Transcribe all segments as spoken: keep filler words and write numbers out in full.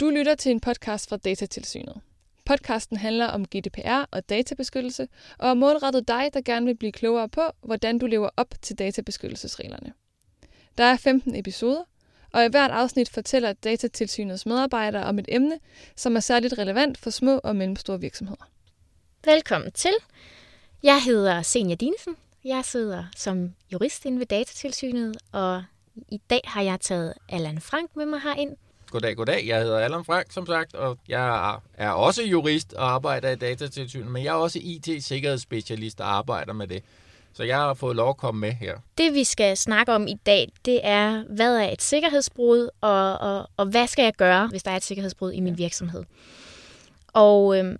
Du lytter til en podcast fra Datatilsynet. Podcasten handler om G D P R og databeskyttelse, og er målrettet dig, der gerne vil blive klogere på, hvordan du lever op til databeskyttelsesreglerne. Der er femten episoder, og i hvert afsnit fortæller Datatilsynets medarbejdere om et emne, som er særligt relevant for små og mellemstore virksomheder. Velkommen til. Jeg hedder Senia Dinesen. Jeg sidder som jurist inde ved Datatilsynet, og i dag har jeg taget Allan Frank med mig herind. Goddag, goddag. Jeg hedder Allan Frank, som sagt, og jeg er også jurist og arbejder i Datatilsynet, men jeg er også I T-sikkerhedsspecialist og arbejder med det. Så jeg har fået lov at komme med her. Det, vi skal snakke om i dag, det er, hvad er et sikkerhedsbrud, og, og, og hvad skal jeg gøre, hvis der er et sikkerhedsbrud i min virksomhed? Og øhm,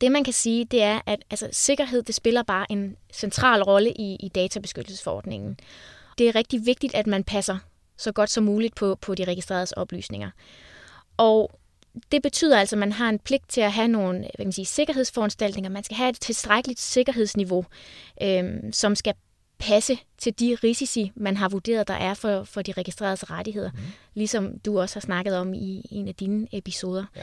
det, man kan sige, det er, at altså, sikkerhed det spiller bare en central rolle i, i databeskyttelsesforordningen. Det er rigtig vigtigt, at man passer så godt som muligt på, på de registreredes oplysninger. Og det betyder altså, at man har en pligt til at have nogle hvad kan man sige, sikkerhedsforanstaltninger. Man skal have et tilstrækkeligt sikkerhedsniveau, øh, som skal passe til de risici, man har vurderet, der er for, for de registreredes rettigheder, mm. ligesom du også har snakket om i en af dine episoder. Ja.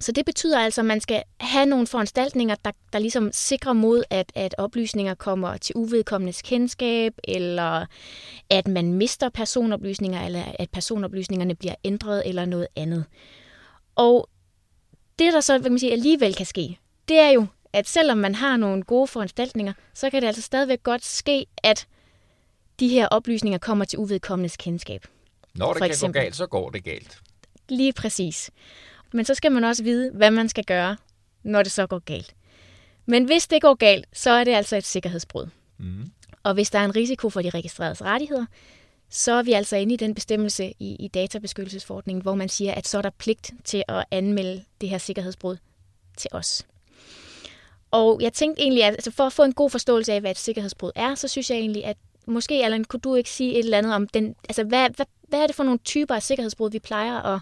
Så det betyder altså, at man skal have nogle foranstaltninger, der, der ligesom sikrer mod, at, at oplysninger kommer til uvedkommendes kendskab, eller at man mister personoplysninger, eller at personoplysningerne bliver ændret, eller noget andet. Og det, der så hvad kan man sige, alligevel kan ske, det er jo, at selvom man har nogle gode foranstaltninger, så kan det altså stadigvæk godt ske, at de her oplysninger kommer til uvedkommendes kendskab. Når det kan gå galt, så går det galt. Lige præcis. Men så skal man også vide, hvad man skal gøre, når det så går galt. Men hvis det går galt, så er det altså et sikkerhedsbrud. Mm. Og hvis der er en risiko for de registreredes rettigheder, så er vi altså inde i den bestemmelse i, i databeskyttelsesforordningen, hvor man siger, at så er der pligt til at anmelde det her sikkerhedsbrud til os. Og jeg tænkte egentlig, at altså for at få en god forståelse af, hvad et sikkerhedsbrud er, så synes jeg egentlig, at måske, Allan, kunne du ikke sige et eller andet om, den, altså hvad, hvad, hvad er det for nogle typer af sikkerhedsbrud, vi plejer at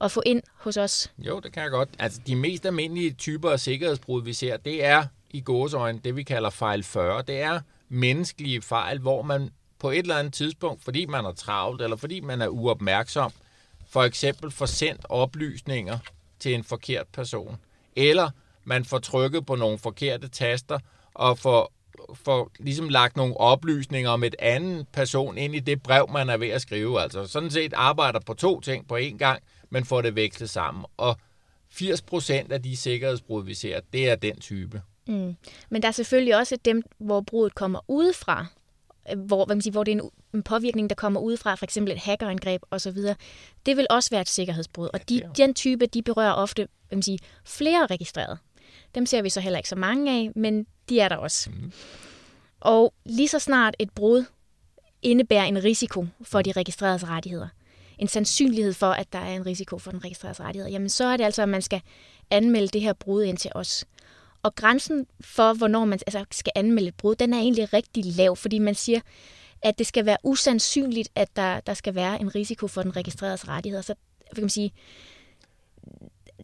at få ind hos os? Jo, det kan jeg godt. Altså, de mest almindelige typer af sikkerhedsbrud, vi ser, det er i gåseøjne det, vi kalder fejl fyrre. Det er menneskelige fejl, hvor man på et eller andet tidspunkt, fordi man er travlt, eller fordi man er uopmærksom, for eksempel får sendt oplysninger til en forkert person, eller man får trykket på nogle forkerte taster, og får, får ligesom lagt nogle oplysninger om et anden person ind i det brev, man er ved at skrive. Altså, sådan set arbejder på to ting på en gang, men får det vekslet sammen. Og firs procent af de sikkerhedsbrud, vi ser, det er den type. Mm. Men der er selvfølgelig også dem, hvor brudet kommer udefra, hvor, hvad man siger, hvor det er en, en påvirkning, der kommer udefra, for eksempel et hackerangreb osv. Det vil også være et sikkerhedsbrud, og de, ja, den type, de berører ofte hvad man siger, flere registrerede. Dem ser vi så heller ikke så mange af, men de er der også. Mm. Og lige så snart et brud indebærer en risiko for de registreredes rettigheder, en sandsynlighed for, at der er en risiko for den registreredes rettigheder, jamen så er det altså, at man skal anmelde det her brud ind til os. Og grænsen for, hvornår man altså skal anmelde et brud, den er egentlig rigtig lav, fordi man siger, at det skal være usandsynligt, at der, der skal være en risiko for den registreredes rettigheder. Så kan man sige,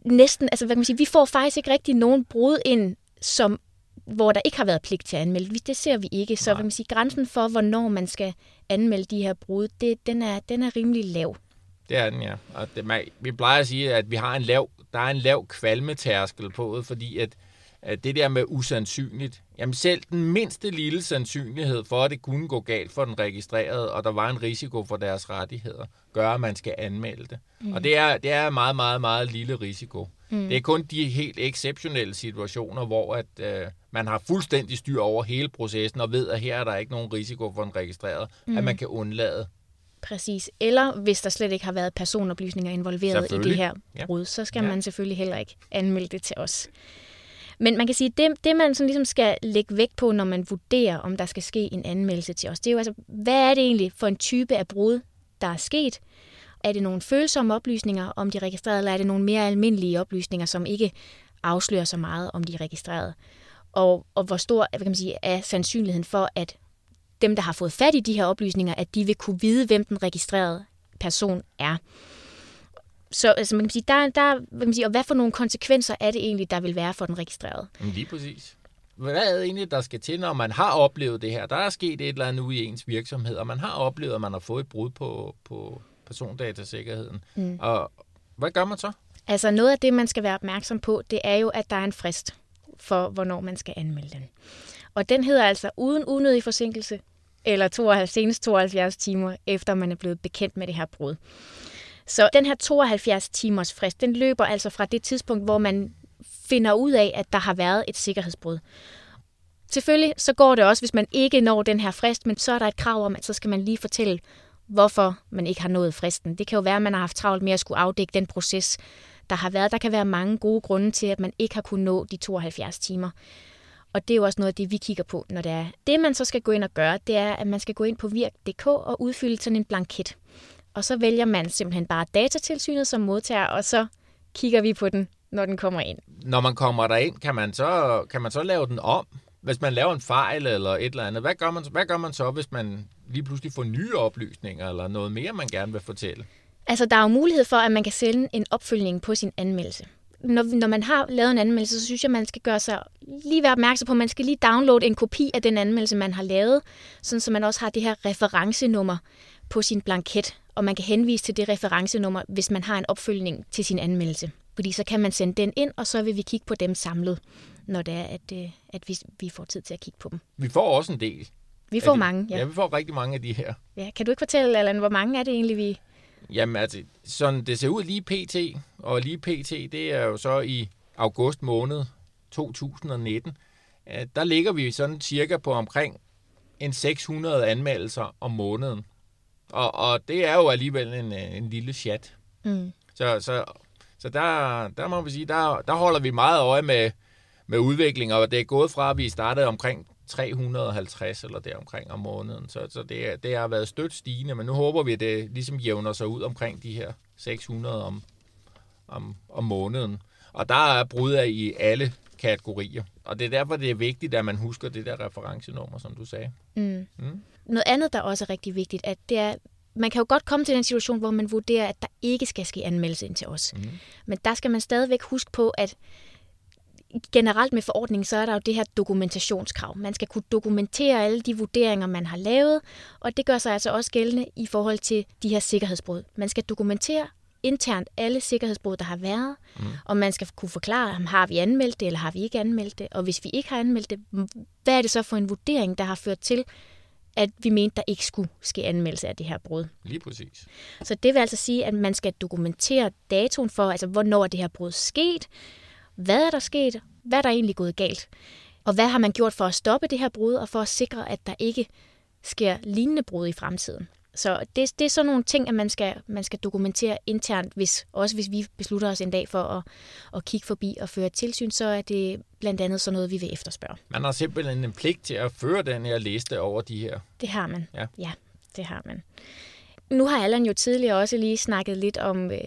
næsten, altså hvad kan man sige, vi får faktisk ikke rigtig nogen brud ind, som, hvor der ikke har været pligt til at anmelde. Det ser vi ikke. Så kan man sige, grænsen for, hvornår man skal anmelde de her brud, det, den, er, den er rimelig lav. Det er den, ja. Og det, man, vi plejer at sige, at vi har en lav, der er en lav kvalmetærskel på det, fordi at, at det der med usandsynligt, jamen selv den mindste lille sandsynlighed for, at det kunne gå galt for den registrerede, og der var en risiko for deres rettigheder, gør, at man skal anmelde det. Mm. Og det er, det er meget, meget, meget lille risiko. Mm. Det er kun de helt exceptionelle situationer, hvor at, øh, man har fuldstændig styr over hele processen og ved, at her er der ikke nogen risiko for en registreret, mm. at man kan undlade. Præcis. Eller hvis der slet ikke har været personoplysninger involveret i det her brud, ja. så skal ja. man selvfølgelig heller ikke anmelde det til os. Men man kan sige, at det, det man sådan ligesom skal lægge vægt på, når man vurderer, om der skal ske en anmeldelse til os, det er jo altså, hvad er det egentlig for en type af brud, der er sket? Er det nogle følsomme oplysninger om de registrerede, eller er det nogle mere almindelige oplysninger, som ikke afslører så meget om de registrerede? Og, og hvor stor hvad kan man sige, er sandsynligheden for, at dem, der har fået fat i de her oplysninger, at de vil kunne vide, hvem den registrerede person er? Så altså, man kan sige, der, der, hvad kan man sige, og hvad for nogle konsekvenser er det egentlig, der vil være for den registrerede? Lige præcis. Hvad er det egentlig, der skal til, når man har oplevet det her? Der er sket et eller andet ude i ens virksomhed, og man har oplevet, at man har fået et brud på, på persondatasikkerheden. Mm. Og hvad gør man så? Altså noget af det, man skal være opmærksom på, det er jo, at der er en frist for, hvornår man skal anmelde den. Og den hedder altså uden unødig forsinkelse, eller tooghalvfjerds, senest tooghalvfjerds timer, efter man er blevet bekendt med det her brud. Så den her tooghalvfjerds timers frist, den løber altså fra det tidspunkt, hvor man finder ud af, at der har været et sikkerhedsbrud. Selvfølgelig så går det også, hvis man ikke når den her frist, men så er der et krav om, at så skal man lige fortælle, hvorfor man ikke har nået fristen. Det kan jo være, at man har haft travlt med at skulle afdække den proces, der har været. Der kan være mange gode grunde til, at man ikke har kunnet nå de tooghalvfjerds timer. Og det er jo også noget af det, vi kigger på, når det er. Det, man så skal gå ind og gøre, det er, at man skal gå ind på virk punktum d k og udfylde sådan en blanket. Og så vælger man simpelthen bare Datatilsynet som modtager, og så kigger vi på den, når den kommer ind. Når man kommer derind, kan man så, kan man så lave den om? Hvis man laver en fejl eller et eller andet, hvad gør man, hvad gør man så, hvis man lige pludselig får nye oplysninger eller noget mere, man gerne vil fortælle? Altså, der er jo mulighed for, at man kan sende en opfølgning på sin anmeldelse. Når, når man har lavet en anmeldelse, så synes jeg, man skal gøre sig lige være opmærksom på, at man skal lige downloade en kopi af den anmeldelse, man har lavet, sådan så man også har det her referencenummer på sin blanket, og man kan henvise til det referencenummer, hvis man har en opfølgning til sin anmeldelse. Fordi så kan man sende den ind, og så vil vi kigge på dem samlet, når det er, at, at vi, vi får tid til at kigge på dem. Vi får også en del. Vi får de, mange, ja. Ja, vi får rigtig mange af de her. Ja, kan du ikke fortælle, Allan, hvor mange er det egentlig, vi... Jamen altså, sådan det ser ud lige pt, og lige pt, det er jo så i august måned to tusind og nitten, der ligger vi sådan cirka på omkring en seks hundrede anmeldelser om måneden. Og, og det er jo alligevel en, en lille chat. Mm. Så, så, så der, der må vi sige, der, der holder vi meget øje med, med udvikling, og det er gået fra, at vi startede omkring tre hundrede og halvtreds eller deromkring om måneden. Så, så det, det har været stødt stigende, men nu håber vi, at det ligesom jævner sig ud omkring de her seks hundrede om, om, om måneden. Og der er brud i alle kategorier. Og det er derfor, det er vigtigt, at man husker det der referencenummer, som du sagde. Mm. Mm. Noget andet, der også er rigtig vigtigt, at det er, man kan jo godt komme til den situation, hvor man vurderer, at der ikke skal ske anmeldelse ind til os. Mm. Men der skal man stadigvæk huske på, at generelt med forordningen, så er der jo det her dokumentationskrav. Man skal kunne dokumentere alle de vurderinger, man har lavet, og det gør sig altså også gældende i forhold til de her sikkerhedsbrud. Man skal dokumentere internt alle sikkerhedsbrud, der har været, mm. og man skal kunne forklare, har vi anmeldt det, eller har vi ikke anmeldt det, og hvis vi ikke har anmeldt det, hvad er det så for en vurdering, der har ført til, at vi mente, der ikke skulle ske anmeldelse af det her brud. Lige præcis. Så det vil altså sige, at man skal dokumentere datoen for, altså hvornår det her brud sket, hvad er der sket? Hvad er der egentlig gået galt? Og hvad har man gjort for at stoppe det her brud, og for at sikre, at der ikke sker lignende brud i fremtiden? Så det, det er sådan nogle ting, at man skal, man skal dokumentere internt, hvis, også hvis vi beslutter os en dag for at, at kigge forbi og føre tilsyn, så er det blandt andet sådan noget, vi vil efterspørge. Man har simpelthen en pligt til at føre den her liste over de her. Det har man, ja, ja det har man. Nu har Allan jo tidligere også lige snakket lidt om øh,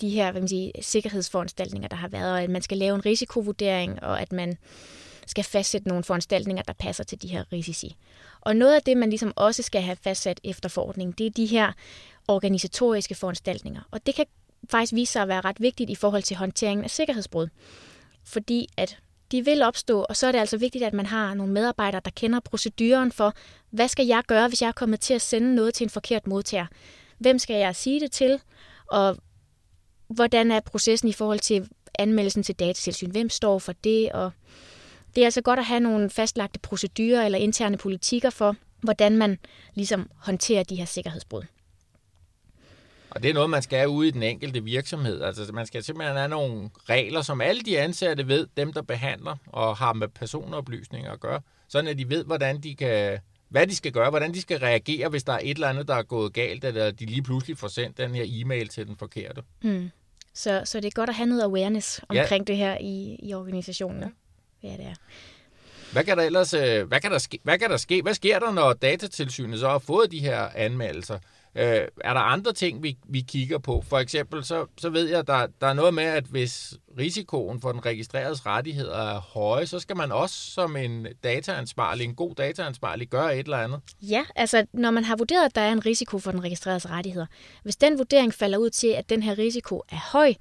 de her hvad man siger, sikkerhedsforanstaltninger, der har været, og at man skal lave en risikovurdering, og at man skal fastsætte nogle foranstaltninger, der passer til de her risici. Og noget af det, man ligesom også skal have fastsat efter forordningen, det er de her organisatoriske foranstaltninger. Og det kan faktisk vise sig at være ret vigtigt i forhold til håndteringen af sikkerhedsbrud, fordi at de vil opstå, og så er det altså vigtigt, at man har nogle medarbejdere, der kender proceduren for, hvad skal jeg gøre, hvis jeg er kommet til at sende noget til en forkert modtager? Hvem skal jeg sige det til? Og hvordan er processen i forhold til anmeldelsen til Datatilsynet? Hvem står for det? Og det er altså godt at have nogle fastlagte procedurer eller interne politikker for, hvordan man ligesom håndterer de her sikkerhedsbrud. Og det er noget, man skal have ude i den enkelte virksomhed. Altså, man skal simpelthen have nogle regler, som alle de ansatte ved, dem der behandler og har med personoplysninger at gøre, sådan at de ved, hvordan de kan, hvad de skal gøre, hvordan de skal reagere, hvis der er et eller andet, der er gået galt, eller de lige pludselig får sendt den her e-mail til den forkerte. Mm. Så, så det er godt at have noget awareness omkring ja. Det her i, i organisationen. Ja. Ja, det er. Hvad kan der ellers, hvad kan der ske, hvad kan der ske, hvad sker der, når Datatilsynet så har fået de her anmeldelser? Øh, er der andre ting, vi, vi kigger på? For eksempel, så, så ved jeg, at der, der er noget med, at hvis risikoen for den registreredes rettigheder er høje, så skal man også som en dataansvarlig, en god dataansvarlig, gøre et eller andet. Ja, altså når man har vurderet, at der er en risiko for den registreredes rettigheder, hvis den vurdering falder ud til, at den her risiko er høj,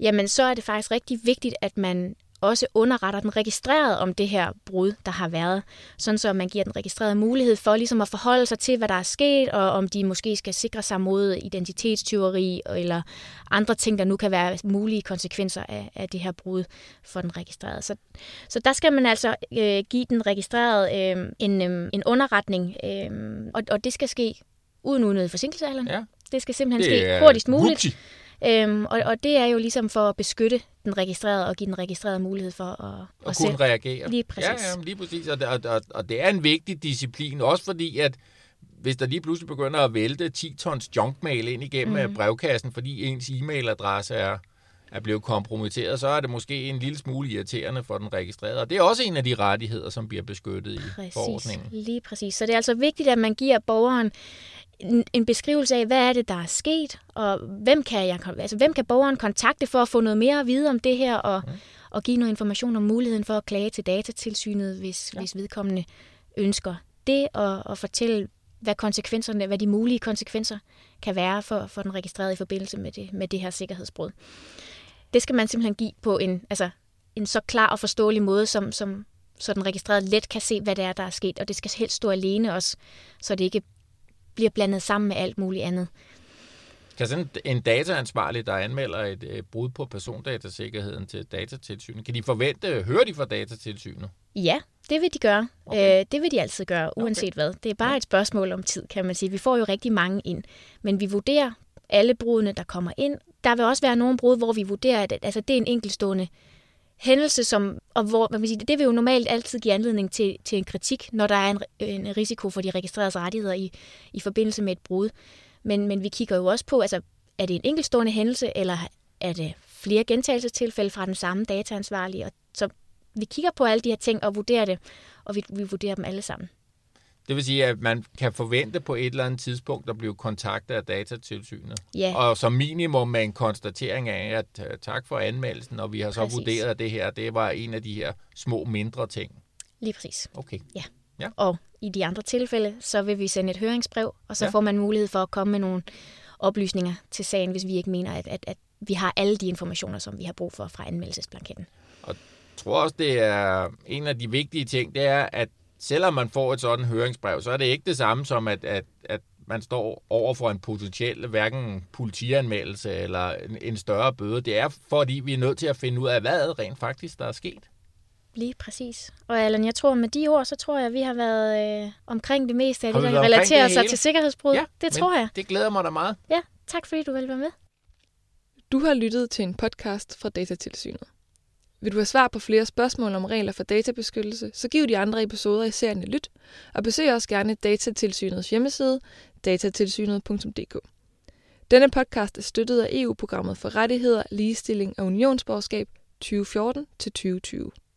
jamen så er det faktisk rigtig vigtigt, at man også underretter den registrerede om det her brud, der har været. Sådan så man giver den registrerede mulighed for ligesom at forholde sig til, hvad der er sket, og om de måske skal sikre sig mod identitetstyveri eller andre ting, der nu kan være mulige konsekvenser af, af det her brud for den registrerede. Så, så der skal man altså øh, give den registrerede øh, en, øh, en underretning, øh, og, og det skal ske uden unødig forsinkelse, Allan. Ja. Det skal simpelthen det ske hurtigst muligt. Whoopsie. Øhm, og, og det er jo ligesom for at beskytte den registrerede og give den registrerede mulighed for at, at kunne selv reagere. Lige præcis. Ja, ja, lige præcis. Og, og, og det er en vigtig disciplin, også fordi, at hvis der lige pludselig begynder at vælte ti tons junkmail ind igennem mm. brevkassen, fordi ens e-mailadresse er, er blevet kompromitteret, så er det måske en lille smule irriterende for den registrerede. Og det er også en af de rettigheder, som bliver beskyttet i præcis. Forordningen. Lige præcis. Så det er altså vigtigt, at man giver borgeren en beskrivelse af, hvad er det, der er sket, og hvem kan, jeg, altså, hvem kan borgeren kontakte for at få noget mere at vide om det her, og, mm. og give noget information om muligheden for at klage til Datatilsynet, hvis, ja. hvis vedkommende ønsker det, og, og fortælle, hvad, konsekvenserne, hvad de mulige konsekvenser kan være for, for den registrerede i forbindelse med det, med det her sikkerhedsbrud. Det skal man simpelthen give på en, altså, en så klar og forståelig måde, som, som, så den registrerede let kan se, hvad det er, der er sket, og det skal helst stå alene også, så det ikke bliver blandet sammen med alt muligt andet. Kan sådan en dataansvarlig, der anmelder et øh, brud på persondatasikkerheden til Datatilsynet, kan de forvente, hører de fra Datatilsynet? Ja, det vil de gøre. Okay. Øh, det vil de altid gøre, uanset okay. hvad. Det er bare et spørgsmål om tid, kan man sige. Vi får jo rigtig mange ind, men vi vurderer alle brudene, der kommer ind. Der vil også være nogle brud, hvor vi vurderer, at altså, det er en enkeltstående hændelse, som, og hvor, man vil sige, det vil jo normalt altid give anledning til, til en kritik, når der er en, en risiko for de registreredes rettigheder i, i forbindelse med et brud. Men, men vi kigger jo også på, altså, er det en enkeltstående hændelse, eller er det flere gentagelsestilfælde fra den samme dataansvarlige? Og så vi kigger på alle de her ting og vurderer det, og vi, vi vurderer dem alle sammen. Det vil sige, at man kan forvente på et eller andet tidspunkt at blive kontaktet af Datatilsynet. Ja. Og som minimum med en konstatering af, at tak for anmeldelsen, og vi har så præcis. Vurderet, at det her det var en af de her små, mindre ting. Lige præcis. Okay. Ja. Ja. Og i de andre tilfælde, så vil vi sende et høringsbrev, og så ja. Får man mulighed for at komme med nogle oplysninger til sagen, hvis vi ikke mener, at, at, at vi har alle de informationer, som vi har brug for fra anmeldelsesblanketten. Og jeg tror også, det er en af de vigtige ting, det er, at selvom man får et sådan høringsbrev, så er det ikke det samme som, at, at, at man står over for en potentiel hverken politianmeldelse eller en, en større bøde. Det er, fordi vi er nødt til at finde ud af, hvad rent faktisk der er sket. Lige præcis. Og Allan, jeg tror, med de ord, så tror jeg, at vi har været øh, omkring det meste af det, der relaterer sig til sikkerhedsbrud. Ja, det tror jeg. Det glæder mig da meget. Ja, tak fordi du ville være med. Du har lyttet til en podcast fra Datatilsynet. Vil du have svar på flere spørgsmål om regler for databeskyttelse, så giv de andre episoder i serien et lyt, og besøg også gerne Datatilsynets hjemmeside, datatilsynet punktum d k. Denne podcast er støttet af E U-programmet for rettigheder, ligestilling og unionsborgerskab tyve fjorten til tyve tyve.